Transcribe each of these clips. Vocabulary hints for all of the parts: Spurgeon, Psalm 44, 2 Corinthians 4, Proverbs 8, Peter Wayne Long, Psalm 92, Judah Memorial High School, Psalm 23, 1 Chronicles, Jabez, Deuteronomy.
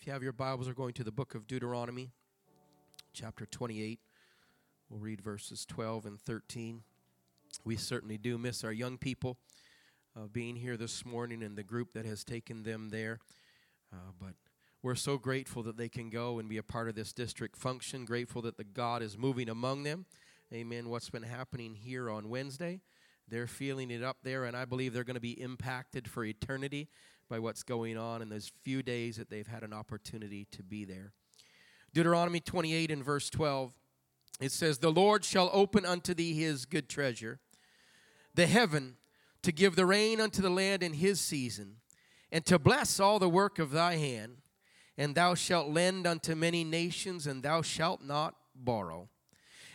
If you have your Bibles, we're going to the book of Deuteronomy, chapter 28. We'll read verses 12 and 13. We certainly do miss our young people being here this morning and the group that has taken them there. But we're so grateful that they can go and be a part of this district function, grateful that the God is moving among them. Amen. What's been happening here on Wednesday, they're feeling it up there, and I believe they're going to be impacted for eternity by what's going on in those few days that they've had an opportunity to be there. Deuteronomy 28 and verse 12, it says, "The Lord shall open unto thee his good treasure, the heaven, to give the rain unto the land in his season, and to bless all the work of thy hand. And thou shalt lend unto many nations, and thou shalt not borrow.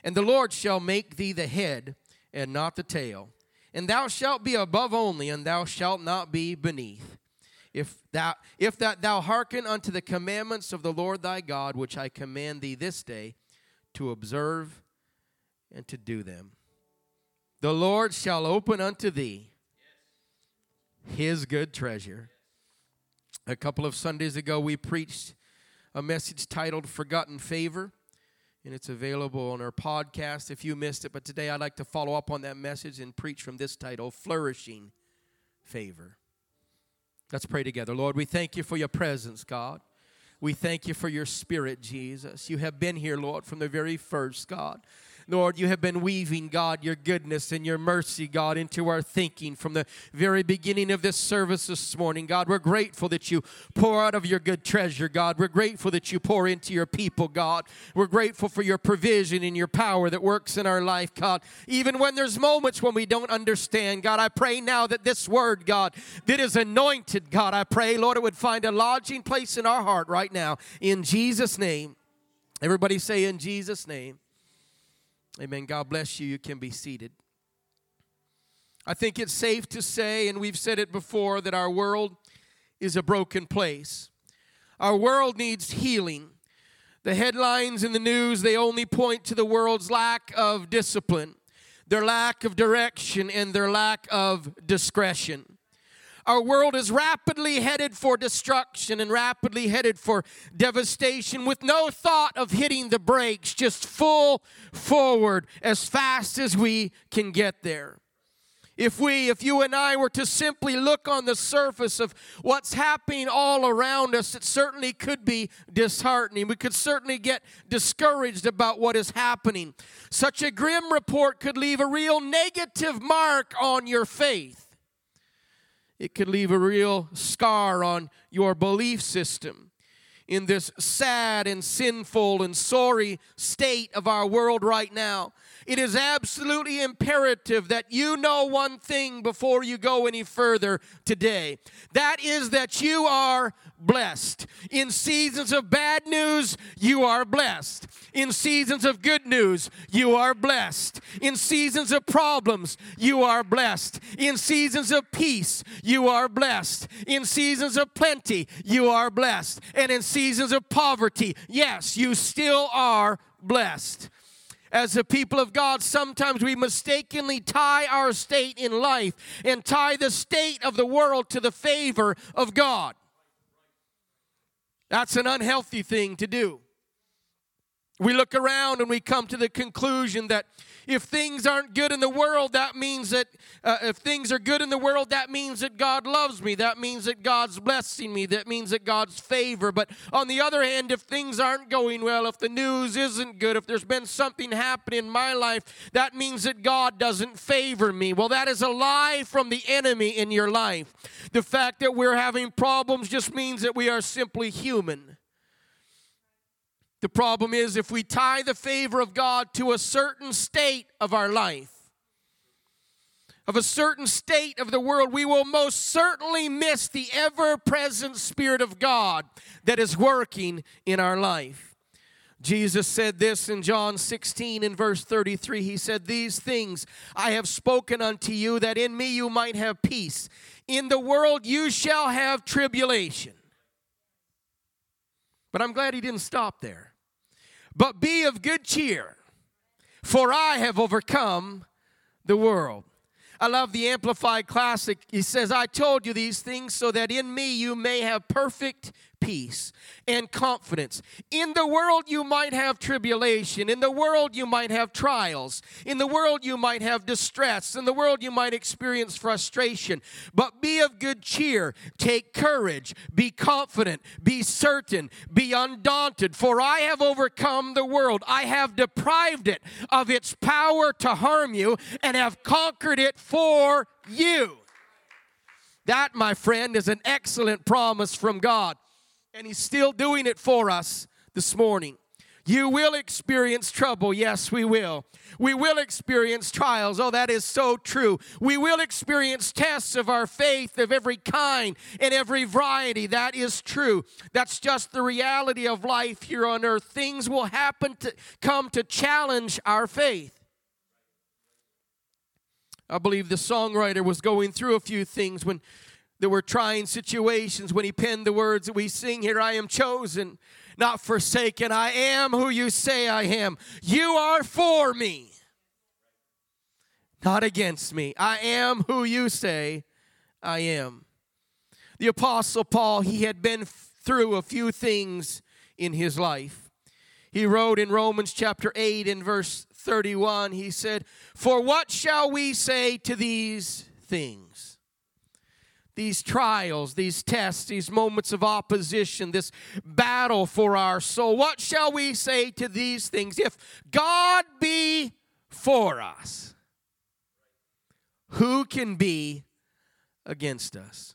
And the Lord shall make thee the head, and not the tail. And thou shalt be above only, and thou shalt not be beneath. If thou hearken unto the commandments of the Lord thy God, which I command thee this day, to observe and to do them. The Lord shall open unto thee his good treasure." A couple of Sundays ago, we preached a message titled "Forgotten Favor," and it's available on our podcast if you missed it. But today, I'd like to follow up on that message and preach from this title, "Flourishing Favor." Let's pray together. Lord, we thank you for your presence, God. We thank you for your spirit, Jesus. You have been here, Lord, from the very first, God. Lord, you have been weaving, God, your goodness and your mercy, God, into our thinking from the very beginning of this service this morning. God, we're grateful that you pour out of your good treasure, God. We're grateful that you pour into your people, God. We're grateful for your provision and your power that works in our life, God. Even when there's moments when we don't understand, God, I pray now that this word, God, that is anointed, God, I pray, Lord, it would find a lodging place in our heart right now. In Jesus' name. Everybody say, in Jesus' name. Amen. God bless you. You can be seated. I think it's safe to say, and we've said it before, that our world is a broken place. Our world needs healing. The headlines in the news, they only point to the world's lack of discipline, their lack of direction, and their lack of discretion. Our world is rapidly headed for destruction and rapidly headed for devastation with no thought of hitting the brakes, just full forward as fast as we can get there. If you and I were to simply look on the surface of what's happening all around us, it certainly could be disheartening. We could certainly get discouraged about what is happening. Such a grim report could leave a real negative mark on your faith. It could leave a real scar on your belief system. In this sad and sinful and sorry state of our world right now, it is absolutely imperative that you know one thing before you go any further today. That is that you are blessed. In seasons of bad news, you are blessed. In seasons of good news, you are blessed. In seasons of problems, you are blessed. In seasons of peace, you are blessed. In seasons of plenty, you are blessed. And in seasons of poverty, yes, you still are blessed. As the people of God, sometimes we mistakenly tie our state in life and tie the state of the world to the favor of God. That's an unhealthy thing to do. We look around and we come to the conclusion that if things aren't good in the world, that means that if things are good in the world, that means that God loves me. That means that God's blessing me. That means that God's favor. But on the other hand, if things aren't going well, if the news isn't good, if there's been something happen in my life, that means that God doesn't favor me. Well, that is a lie from the enemy in your life. The fact that we're having problems just means that we are simply human. The problem is if we tie the favor of God to a certain state of our life, of a certain state of the world, we will most certainly miss the ever-present Spirit of God that is working in our life. Jesus said this in John 16 and verse 33. He said, "These things I have spoken unto you, that in me you might have peace. In the world you shall have tribulation." But I'm glad he didn't stop there. "But be of good cheer, for I have overcome the world." I love the Amplified Classic. He says, "I told you these things so that in me you may have perfect peace and confidence. In the world you might have tribulation. In the world you might have trials. In the world you might have distress. In the world you might experience frustration. But be of good cheer. Take courage. Be confident. Be certain. Be undaunted. For I have overcome the world. I have deprived it of its power to harm you and have conquered it for you. That, my friend, is an excellent promise from God. And he's still doing it for us this morning. You will experience trouble. Yes, we will. We will experience trials. Oh, that is so true. We will experience tests of our faith of every kind and every variety. That is true. That's just the reality of life here on earth. Things will happen to come to challenge our faith. I believe the songwriter was going through a few things when there were trying situations when he penned the words that we sing here. I am chosen, not forsaken. I am who you say I am. You are for me, not against me. I am who you say I am. The Apostle Paul, he had been through a few things in his life. He wrote in Romans chapter 8 and verse 31, he said, for what shall we say to these things? These trials, these tests, these moments of opposition, this battle for our soul. What shall we say to these things? If God be for us, who can be against us?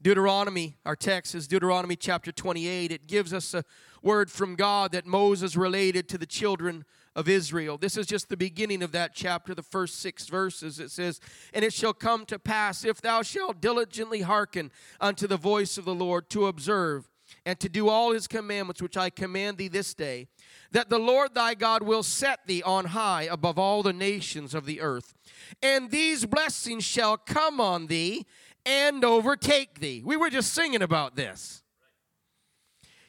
Deuteronomy, our text is Deuteronomy chapter 28. It gives us a word from God that Moses related to the children of Israel. This is just the beginning of that chapter, the first 6 verses. It says, and it shall come to pass, if thou shalt diligently hearken unto the voice of the Lord, to observe and to do all his commandments which I command thee this day, that the Lord thy God will set thee on high above all the nations of the earth. And these blessings shall come on thee and overtake thee. We were just singing about this.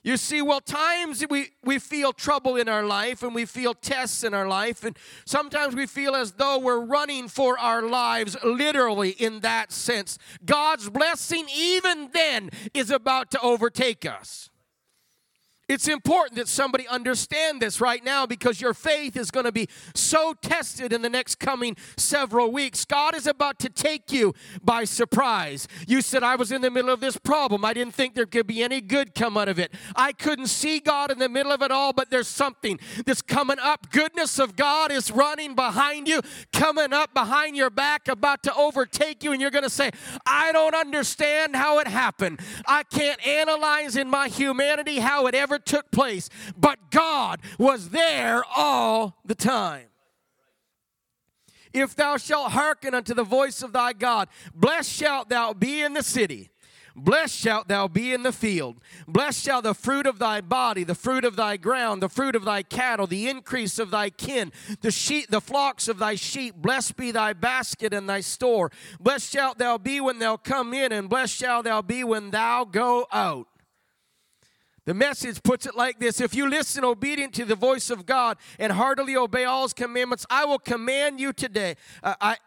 You see, well, times we feel trouble in our life and we feel tests in our life. And sometimes we feel as though we're running for our lives, literally in that sense. God's blessing even then is about to overtake us. It's important that somebody understand this right now because your faith is going to be so tested in the next coming several weeks. God is about to take you by surprise. You said, I was in the middle of this problem. I didn't think there could be any good come out of it. I couldn't see God in the middle of it all, but there's something that's coming up. Goodness of God is running behind you, coming up behind your back, about to overtake you, and you're going to say, I don't understand how it happened. I can't analyze in my humanity how it ever took place, but God was there all the time. If thou shalt hearken unto the voice of thy God, blessed shalt thou be in the city. Blessed shalt thou be in the field. Blessed shall the fruit of thy body, the fruit of thy ground, the fruit of thy cattle, the increase of thy kin, the flocks of thy sheep. Blessed be thy basket and thy store. Blessed shalt thou be when thou come in, and blessed shalt thou be when thou go out. The Message puts it like this. If you listen obedient to the voice of God and heartily obey all his commandments, I will command you today,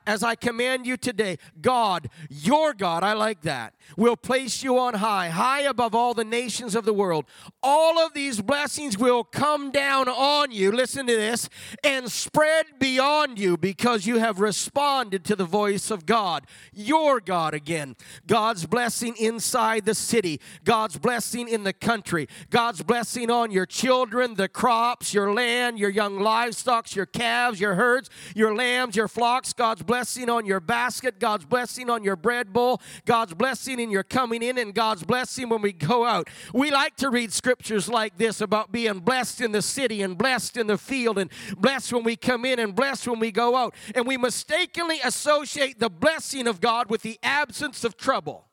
as I command you today, God, your God, I like that, will place you on high, high above all the nations of the world. All of these blessings will come down on you, listen to this, and spread beyond you because you have responded to the voice of God, your God again. God's blessing inside the city, God's blessing in the country, God's blessing on your children, the crops, your land, your young livestock, your calves, your herds, your lambs, your flocks. God's blessing on your basket. God's blessing on your bread bowl. God's blessing in your coming in and God's blessing when we go out. We like to read scriptures like this about being blessed in the city and blessed in the field and blessed when we come in and blessed when we go out. And we mistakenly associate the blessing of God with the absence of trouble,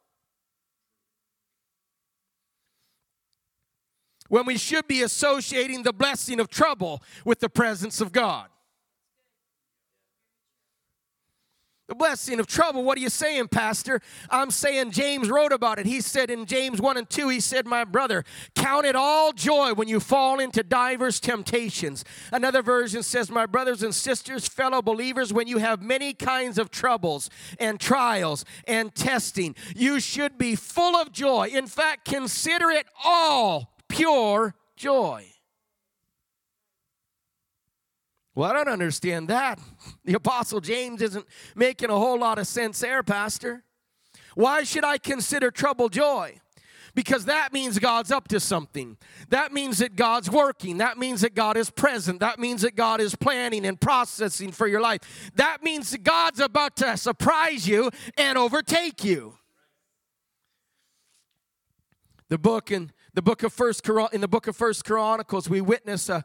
when we should be associating the blessing of trouble with the presence of God. The blessing of trouble. What are you saying, Pastor? I'm saying James wrote about it. He said in James 1 and 2, he said, my brother, count it all joy when you fall into diverse temptations. Another version says, my brothers and sisters, fellow believers, when you have many kinds of troubles and trials and testing, you should be full of joy. In fact, consider it all pure joy. Well, I don't understand that. The Apostle James isn't making a whole lot of sense there, Pastor. Why should I consider trouble joy? Because that means God's up to something. That means that God's working. That means that God is present. That means that God is planning and processing for your life. That means that God's about to surprise you and overtake you. In the book of 1 Chronicles, we witness a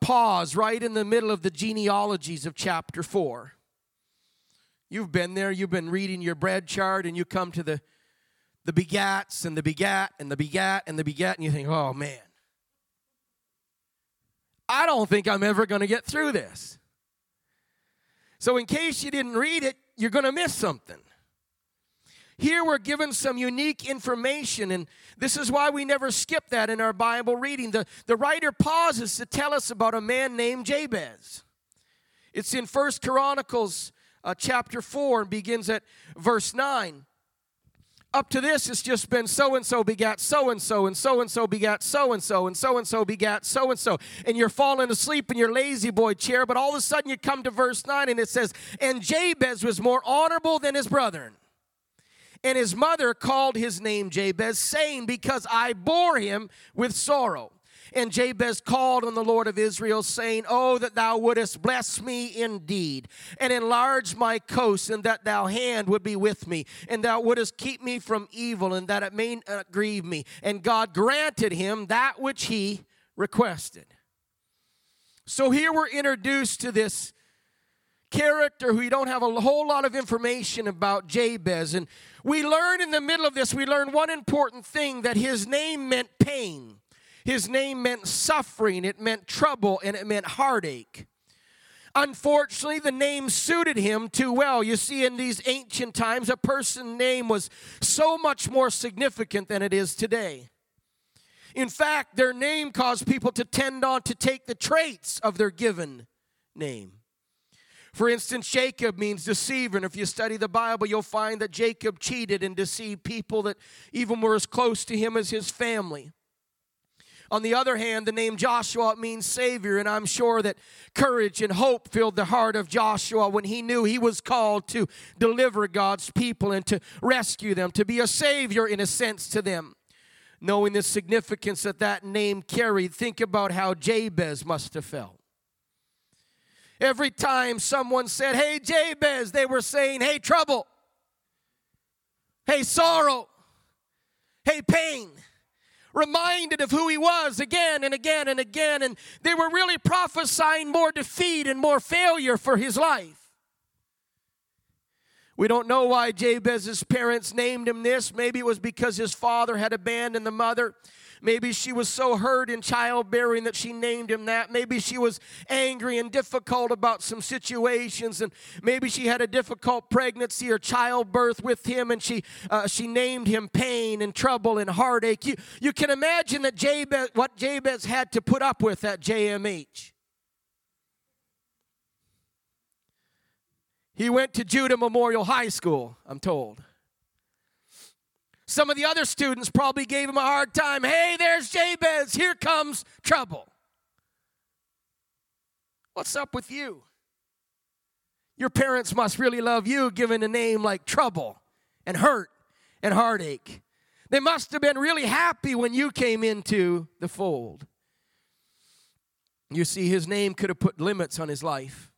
pause right in the middle of the genealogies of chapter 4. You've been there. You've been reading your bread chart, and you come to the begats and the begat and the begat and the begat, and you think, oh, man, I don't think I'm ever going to get through this. So in case you didn't read it, you're going to miss something. Here we're given some unique information, and this is why we never skip that in our Bible reading. The writer pauses to tell us about a man named Jabez. It's in 1 Chronicles chapter 4 and begins at verse 9. Up to this, it's just been so-and-so begat so-and-so, and so-and-so begat so-and-so, and so-and-so begat so-and-so. And you're falling asleep in your lazy boy chair, but all of a sudden you come to verse 9, and it says, and Jabez was more honorable than his brethren. And his mother called his name Jabez, saying, because I bore him with sorrow. And Jabez called on the Lord of Israel, saying, oh, that thou wouldest bless me indeed, and enlarge my coast, and that thou hand would be with me, and thou wouldest keep me from evil, and that it may not grieve me. And God granted him that which he requested. So here we're introduced to this character who you don't have a whole lot of information about, Jabez. And we learn in the middle of this, we learn one important thing, that his name meant pain. His name meant suffering. It meant trouble, and it meant heartache. Unfortunately, the name suited him too well. You see, in these ancient times, a person's name was so much more significant than it is today. In fact, their name caused people to tend on to take the traits of their given name. For instance, Jacob means deceiver, and if you study the Bible, you'll find that Jacob cheated and deceived people that even were as close to him as his family. On the other hand, the name Joshua means savior, and I'm sure that courage and hope filled the heart of Joshua when he knew he was called to deliver God's people and to rescue them, to be a savior in a sense to them. Knowing the significance that that name carried, think about how Jabez must have felt. Every time someone said, hey, Jabez, they were saying, hey, trouble, hey, sorrow, hey, pain, reminded of who he was again and again and again, and they were really prophesying more defeat and more failure for his life. We don't know why Jabez's parents named him this. Maybe it was because his father had abandoned the mother. Maybe she was so hurt in childbearing that she named him that. Maybe she was angry and difficult about some situations, and maybe she had a difficult pregnancy or childbirth with him, and she named him pain and trouble and heartache. You can imagine that what Jabez had to put up with at JMH. He went to Judah Memorial High School, I'm told. Some of the other students probably gave him a hard time. Hey, there's Jabez. Here comes trouble. What's up with you? Your parents must really love you, given a name like trouble and hurt and heartache. They must have been really happy when you came into the fold. You see, his name could have put limits on his life.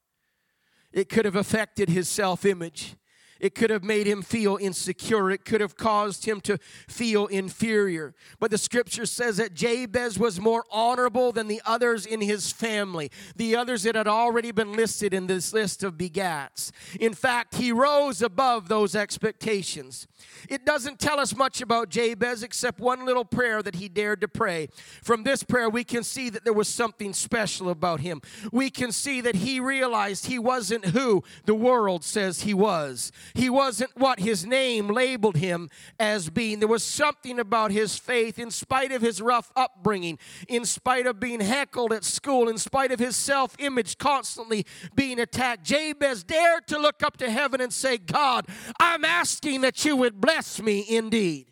It could have affected his self-image. It could have made him feel insecure. It could have caused him to feel inferior. But the scripture says that Jabez was more honorable than the others in his family, the others that had already been listed in this list of begats. In fact, he rose above those expectations. It doesn't tell us much about Jabez except one little prayer that he dared to pray. From this prayer, we can see that there was something special about him. We can see that he realized he wasn't who the world says he was. He wasn't what his name labeled him as being. There was something about his faith in spite of his rough upbringing, in spite of being heckled at school, in spite of his self-image constantly being attacked. Jabez dared to look up to heaven and say, God, I'm asking that you would bless me indeed.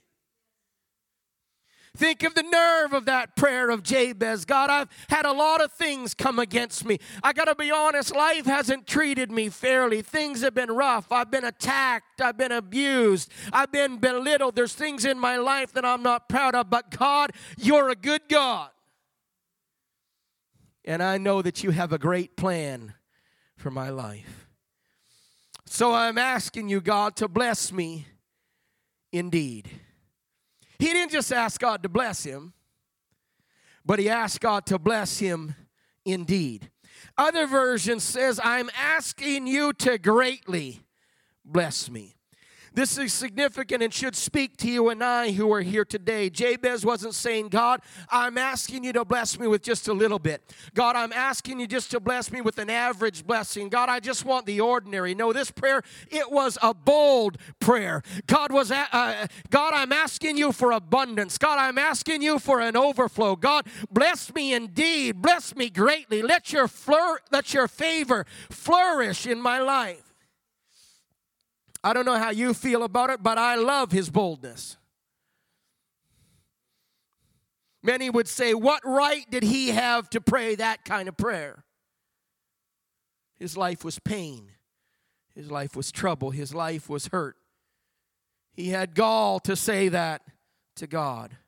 Think of the nerve of that prayer of Jabez. God, I've had a lot of things come against me. I got to be honest, life hasn't treated me fairly. Things have been rough. I've been attacked. I've been abused. I've been belittled. There's things in my life that I'm not proud of. But God, you're a good God. And I know that you have a great plan for my life. So I'm asking you, God, to bless me indeed. He didn't just ask God to bless him, but he asked God to bless him indeed. Other version says, I'm asking you to greatly bless me. This is significant and should speak to you and I who are here today. Jabez wasn't saying, God, I'm asking you to bless me with just a little bit. God, I'm asking you just to bless me with an average blessing. God, I just want the ordinary. No, this prayer, it was a bold prayer. God, I'm asking you for abundance. God, I'm asking you for an overflow. God, bless me indeed. Bless me greatly. Let your favor flourish in my life. I don't know how you feel about it, but I love his boldness. Many would say, what right did he have to pray that kind of prayer? His life was pain. His life was trouble. His life was hurt. He had gall to say that to God.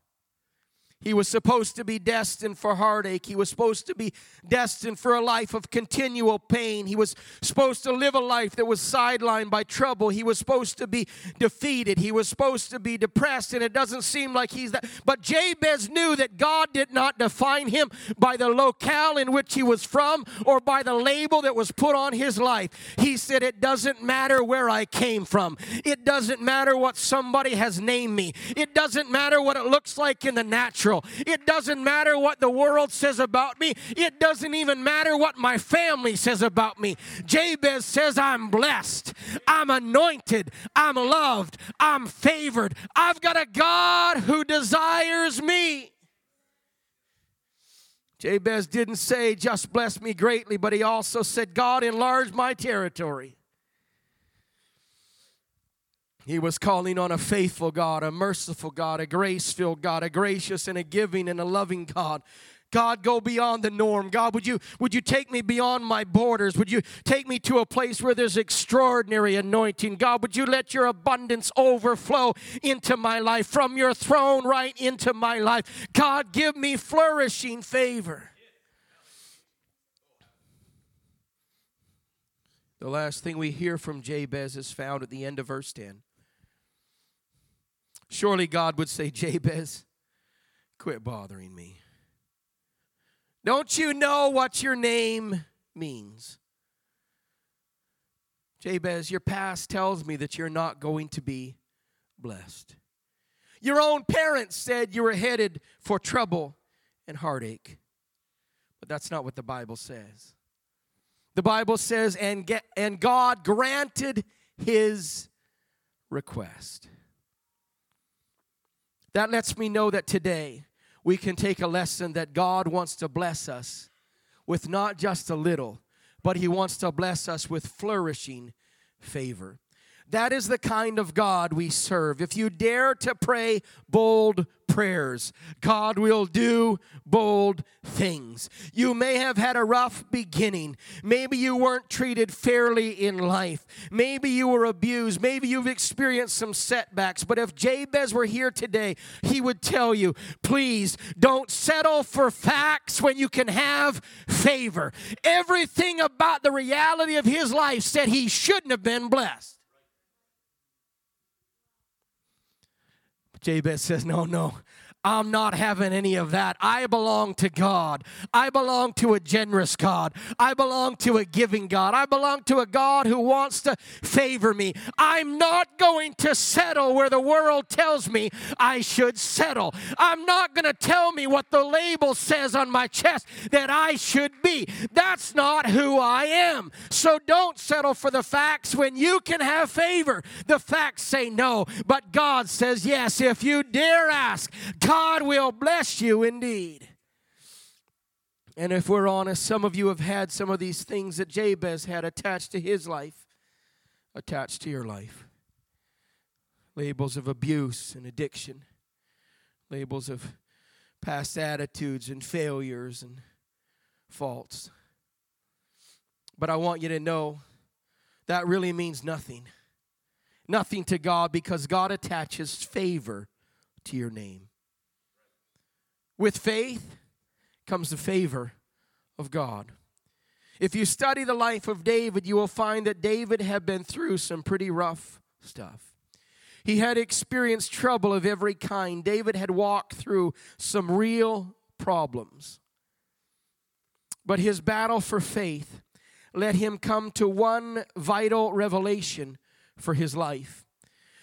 He was supposed to be destined for heartache. He was supposed to be destined for a life of continual pain. He was supposed to live a life that was sidelined by trouble. He was supposed to be defeated. He was supposed to be depressed, and it doesn't seem like he's that. But Jabez knew that God did not define him by the locale in which he was from or by the label that was put on his life. He said, it doesn't matter where I came from. It doesn't matter what somebody has named me. It doesn't matter what it looks like in the natural. It doesn't matter what the world says about me. It doesn't even matter what my family says about me. Jabez says, I'm blessed. I'm anointed. I'm loved. I'm favored. I've got a God who desires me. Jabez didn't say, just bless me greatly, but he also said, God, enlarge my territory. He was calling on a faithful God, a merciful God, a grace-filled God, a gracious and a giving and a loving God. God, go beyond the norm. God, would you take me beyond my borders? Would you take me to a place where there's extraordinary anointing? God, would you let your abundance overflow into my life, from your throne right into my life? God, give me flourishing favor. The last thing we hear from Jabez is found at the end of verse 10. Surely God would say, Jabez, quit bothering me. Don't you know what your name means? Jabez, your past tells me that you're not going to be blessed. Your own parents said you were headed for trouble and heartache. But that's not what the Bible says. The Bible says, and God granted his request. That lets me know that today we can take a lesson that God wants to bless us with not just a little, but he wants to bless us with flourishing favor. That is the kind of God we serve. If you dare to pray bold prayers, God will do bold things. You may have had a rough beginning. Maybe you weren't treated fairly in life. Maybe you were abused. Maybe you've experienced some setbacks. But if Jabez were here today, he would tell you, please don't settle for facts when you can have favor. Everything about the reality of his life said he shouldn't have been blessed. Jabez says, no, I'm not having any of that. I belong to God. I belong to a generous God. I belong to a giving God. I belong to a God who wants to favor me. I'm not going to settle where the world tells me I should settle. I'm not going to tell me what the label says on my chest that I should be. That's not who I am. So don't settle for the facts when you can have favor. The facts say no, but God says yes. If you dare ask, God will bless you indeed. And if we're honest, some of you have had some of these things that Jabez had attached to his life, attached to your life. Labels of abuse and addiction. Labels of past attitudes and failures and faults. But I want you to know that really means nothing. Nothing to God, because God attaches favor to your name. With faith comes the favor of God. If you study the life of David, you will find that David had been through some pretty rough stuff. He had experienced trouble of every kind. David had walked through some real problems. But his battle for faith led him come to one vital revelation for his life.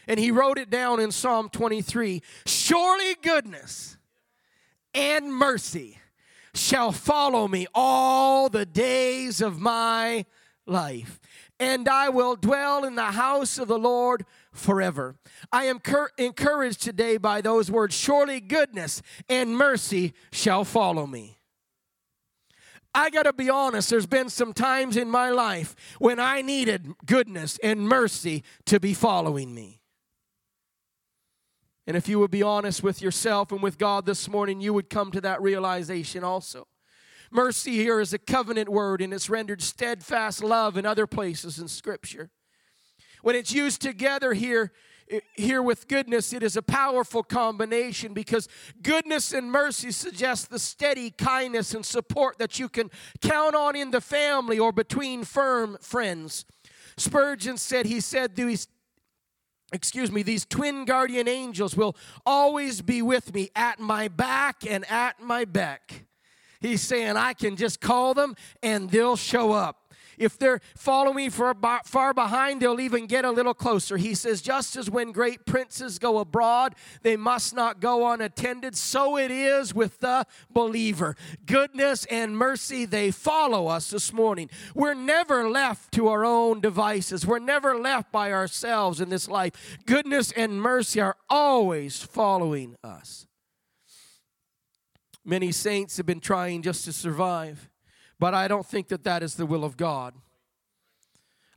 And he wrote it down in Psalm 23. Surely goodness and mercy shall follow me all the days of my life, and I will dwell in the house of the Lord forever. I am encouraged today by those words, surely goodness and mercy shall follow me. I got to be honest, there's been some times in my life when I needed goodness and mercy to be following me. And if you would be honest with yourself and with God this morning, you would come to that realization also. Mercy here is a covenant word, and it's rendered steadfast love in other places in Scripture. When it's used together here with goodness, it is a powerful combination, because goodness and mercy suggest the steady kindness and support that you can count on in the family or between firm friends. Spurgeon said, these twin guardian angels will always be with me at my back and at my beck. He's saying I can just call them and they'll show up. If they're following me far behind, they'll even get a little closer. He says, just as when great princes go abroad, they must not go unattended, so it is with the believer. Goodness and mercy, they follow us this morning. We're never left to our own devices. We're never left by ourselves in this life. Goodness and mercy are always following us. Many saints have been trying just to survive. But I don't think that is the will of God.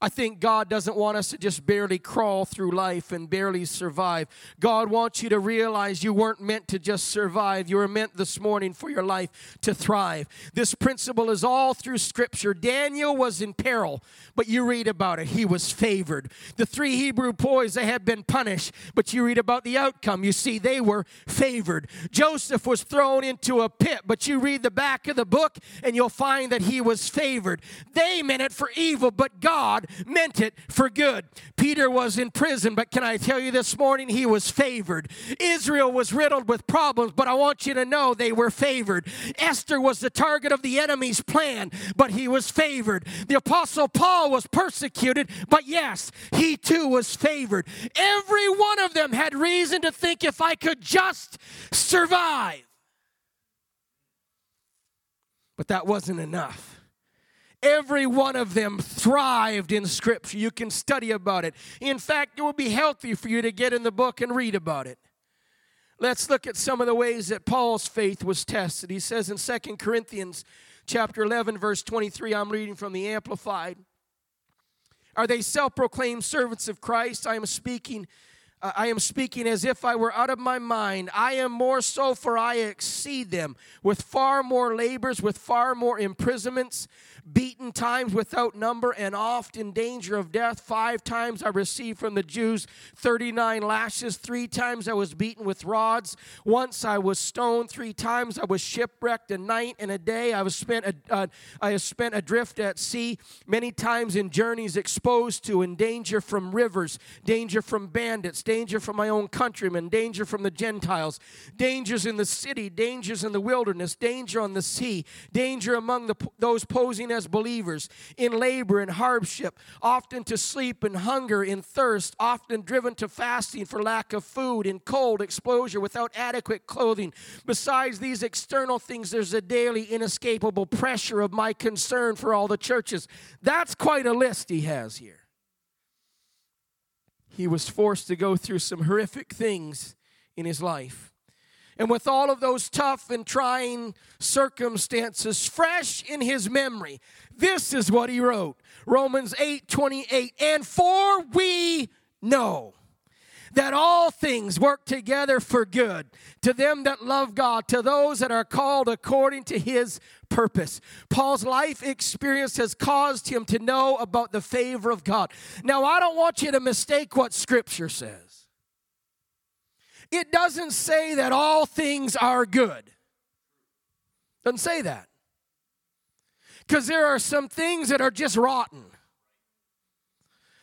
I think God doesn't want us to just barely crawl through life and barely survive. God wants you to realize you weren't meant to just survive. You were meant this morning for your life to thrive. This principle is all through Scripture. Daniel was in peril, but you read about it. He was favored. The three Hebrew boys, they had been punished, but you read about the outcome. You see, they were favored. Joseph was thrown into a pit, but you read the back of the book, and you'll find that he was favored. They meant it for evil, but God meant it for good. Peter was in prison, but can I tell you this morning, he was favored. Israel was riddled with problems, but I want you to know they were favored. Esther was the target of the enemy's plan, but he was favored. The Apostle Paul was persecuted, but yes, he too was favored. Every one of them had reason to think, if I could just survive. But that wasn't enough. Every one of them thrived in Scripture. You can study about it. In fact, it would be healthy for you to get in the book and read about it. Let's look at some of the ways that Paul's faith was tested. He says in 2 Corinthians chapter 11, verse 23, I'm reading from the Amplified. Are they self-proclaimed servants of Christ? I am speaking as if I were out of my mind. I am more so, for I exceed them with far more labors, with far more imprisonments, beaten times without number, and oft in danger of death. 5 times I received from the Jews 39 lashes. 3 times I was beaten with rods. Once I was stoned. 3 times I was shipwrecked. A night and a day I was spent adrift at sea. Many times in journeys exposed to, in danger from rivers, danger from bandits, danger from my own countrymen, danger from the Gentiles, dangers in the city, dangers in the wilderness, danger on the sea, danger among those posing as believers, in labor and hardship, often to sleep and hunger, in thirst, often driven to fasting for lack of food, in cold, exposure without adequate clothing. Besides these external things, there's a daily inescapable pressure of my concern for all the churches. That's quite a list he has here. He was forced to go through some horrific things in his life. And with all of those tough and trying circumstances fresh in his memory, this is what he wrote. Romans 8:28, and for we know that all things work together for good to them that love God, to those that are called according to his purpose. Paul's life experience has caused him to know about the favor of God. Now, I don't want you to mistake what Scripture says. It doesn't say that all things are good. It doesn't say that. Because there are some things that are just rotten.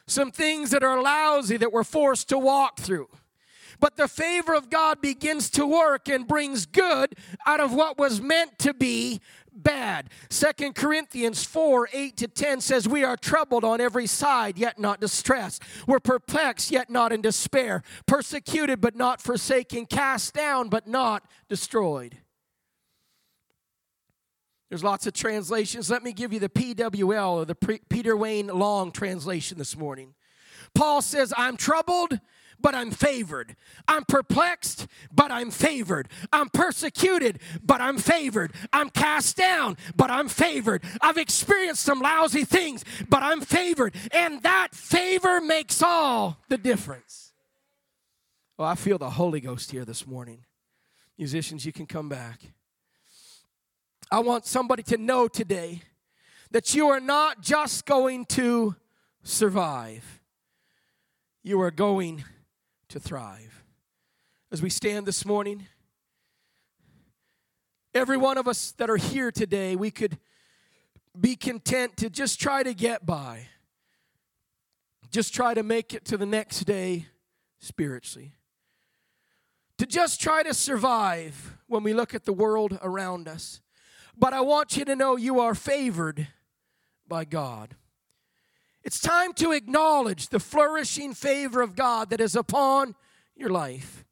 Some things that are lousy that we're forced to walk through. But the favor of God begins to work and brings good out of what was meant to be bad. 2 Corinthians 4, 8-10 says, we are troubled on every side, yet not distressed. We're perplexed, yet not in despair. Persecuted, but not forsaken. Cast down, but not destroyed. There's lots of translations. Let me give you the PWL, or the Peter Wayne Long translation this morning. Paul says, I'm troubled, but I'm favored. I'm perplexed, but I'm favored. I'm persecuted, but I'm favored. I'm cast down, but I'm favored. I've experienced some lousy things, but I'm favored. And that favor makes all the difference. Well, I feel the Holy Ghost here this morning. Musicians, you can come back. I want somebody to know today that you are not just going to survive. You are going to thrive. As we stand this morning, every one of us that are here today, we could be content to just try to get by, just try to make it to the next day spiritually, to just try to survive when we look at the world around us. But I want you to know you are favored by God. It's time to acknowledge the flourishing favor of God that is upon your life.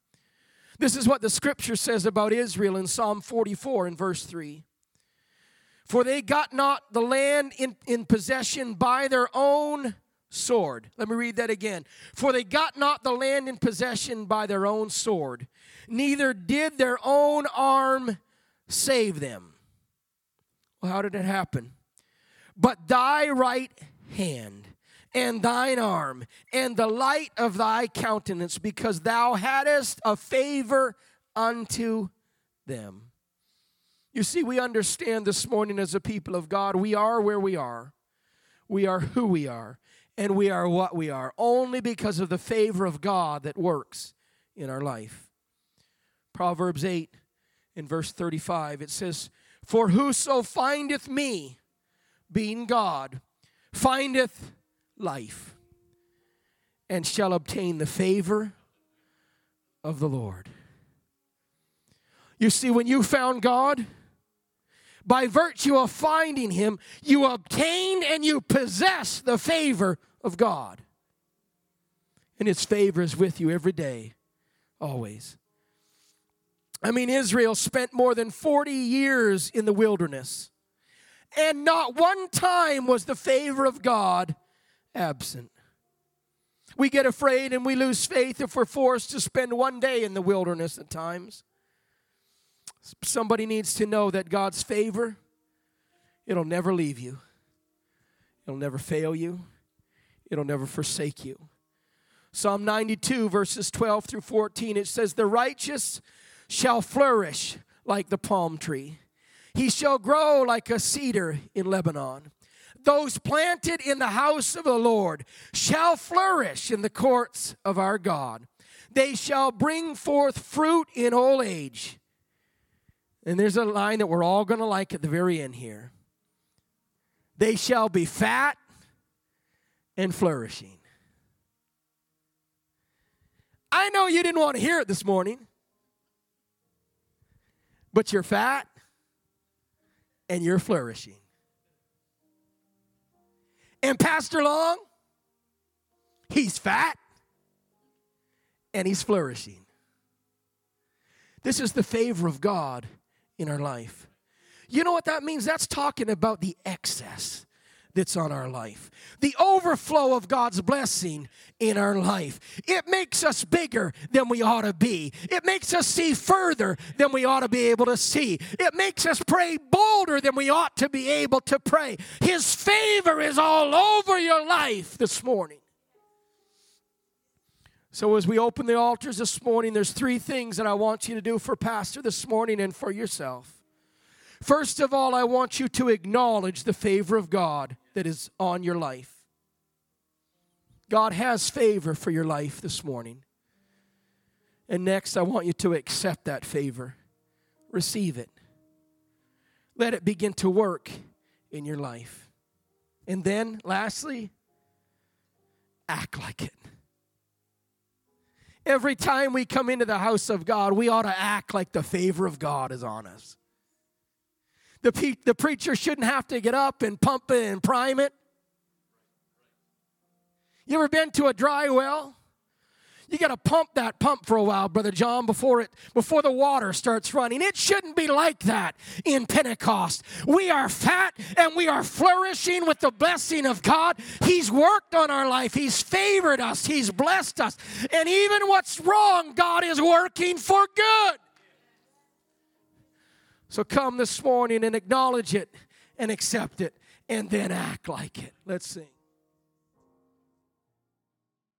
This is what the Scripture says about Israel in Psalm 44 in verse 3. For they got not the land in possession by their own sword. Let me read that again. For they got not the land in possession by their own sword, neither did their own arm save them. Well, how did it happen? But thy right hand and thine arm and the light of thy countenance, because thou hadst a favor unto them. You see, we understand this morning as a people of God, we are where we are. We are who we are, and we are what we are, only because of the favor of God that works in our life. Proverbs 8 in verse 35, it says, for whoso findeth me, being God, findeth life, and shall obtain the favor of the Lord. You see, when you found God, by virtue of finding him, you obtained and you possess the favor of God. And his favor is with you every day, always. I mean, Israel spent more than 40 years in the wilderness. And not one time was the favor of God absent. We get afraid and we lose faith if we're forced to spend one day in the wilderness at times. Somebody needs to know that God's favor, it'll never leave you. It'll never fail you. It'll never forsake you. Psalm 92, verses 12 through 14, it says, the righteous shall flourish like the palm tree. He shall grow like a cedar in Lebanon. Those planted in the house of the Lord shall flourish in the courts of our God. They shall bring forth fruit in old age. And there's a line that we're all going to like at the very end here. They shall be fat and flourishing. I know you didn't want to hear it this morning, but you're fat and you're flourishing. And Pastor Long, he's fat and he's flourishing. This is the favor of God in our life. You know what that means? That's talking about the excess that's on our life. The overflow of God's blessing in our life. It makes us bigger than we ought to be. It makes us see further than we ought to be able to see. It makes us pray bolder than we ought to be able to pray. His favor is all over your life this morning. So as we open the altars this morning, there's three things that I want you to do for Pastor this morning and for yourself. First of all, I want you to acknowledge the favor of God that is on your life. God has favor for your life this morning. And next, I want you to accept that favor. Receive it. Let it begin to work in your life. And then, lastly, act like it. Every time we come into the house of God, we ought to act like the favor of God is on us. The preacher shouldn't have to get up and pump it and prime it. You ever been to a dry well? You got to pump that pump for a while, Brother John, before the water starts running. It shouldn't be like that in Pentecost. We are fat and we are flourishing with the blessing of God. He's worked on our life. He's favored us. He's blessed us. And even what's wrong, God is working for good. So come this morning and acknowledge it and accept it and then act like it. Let's sing.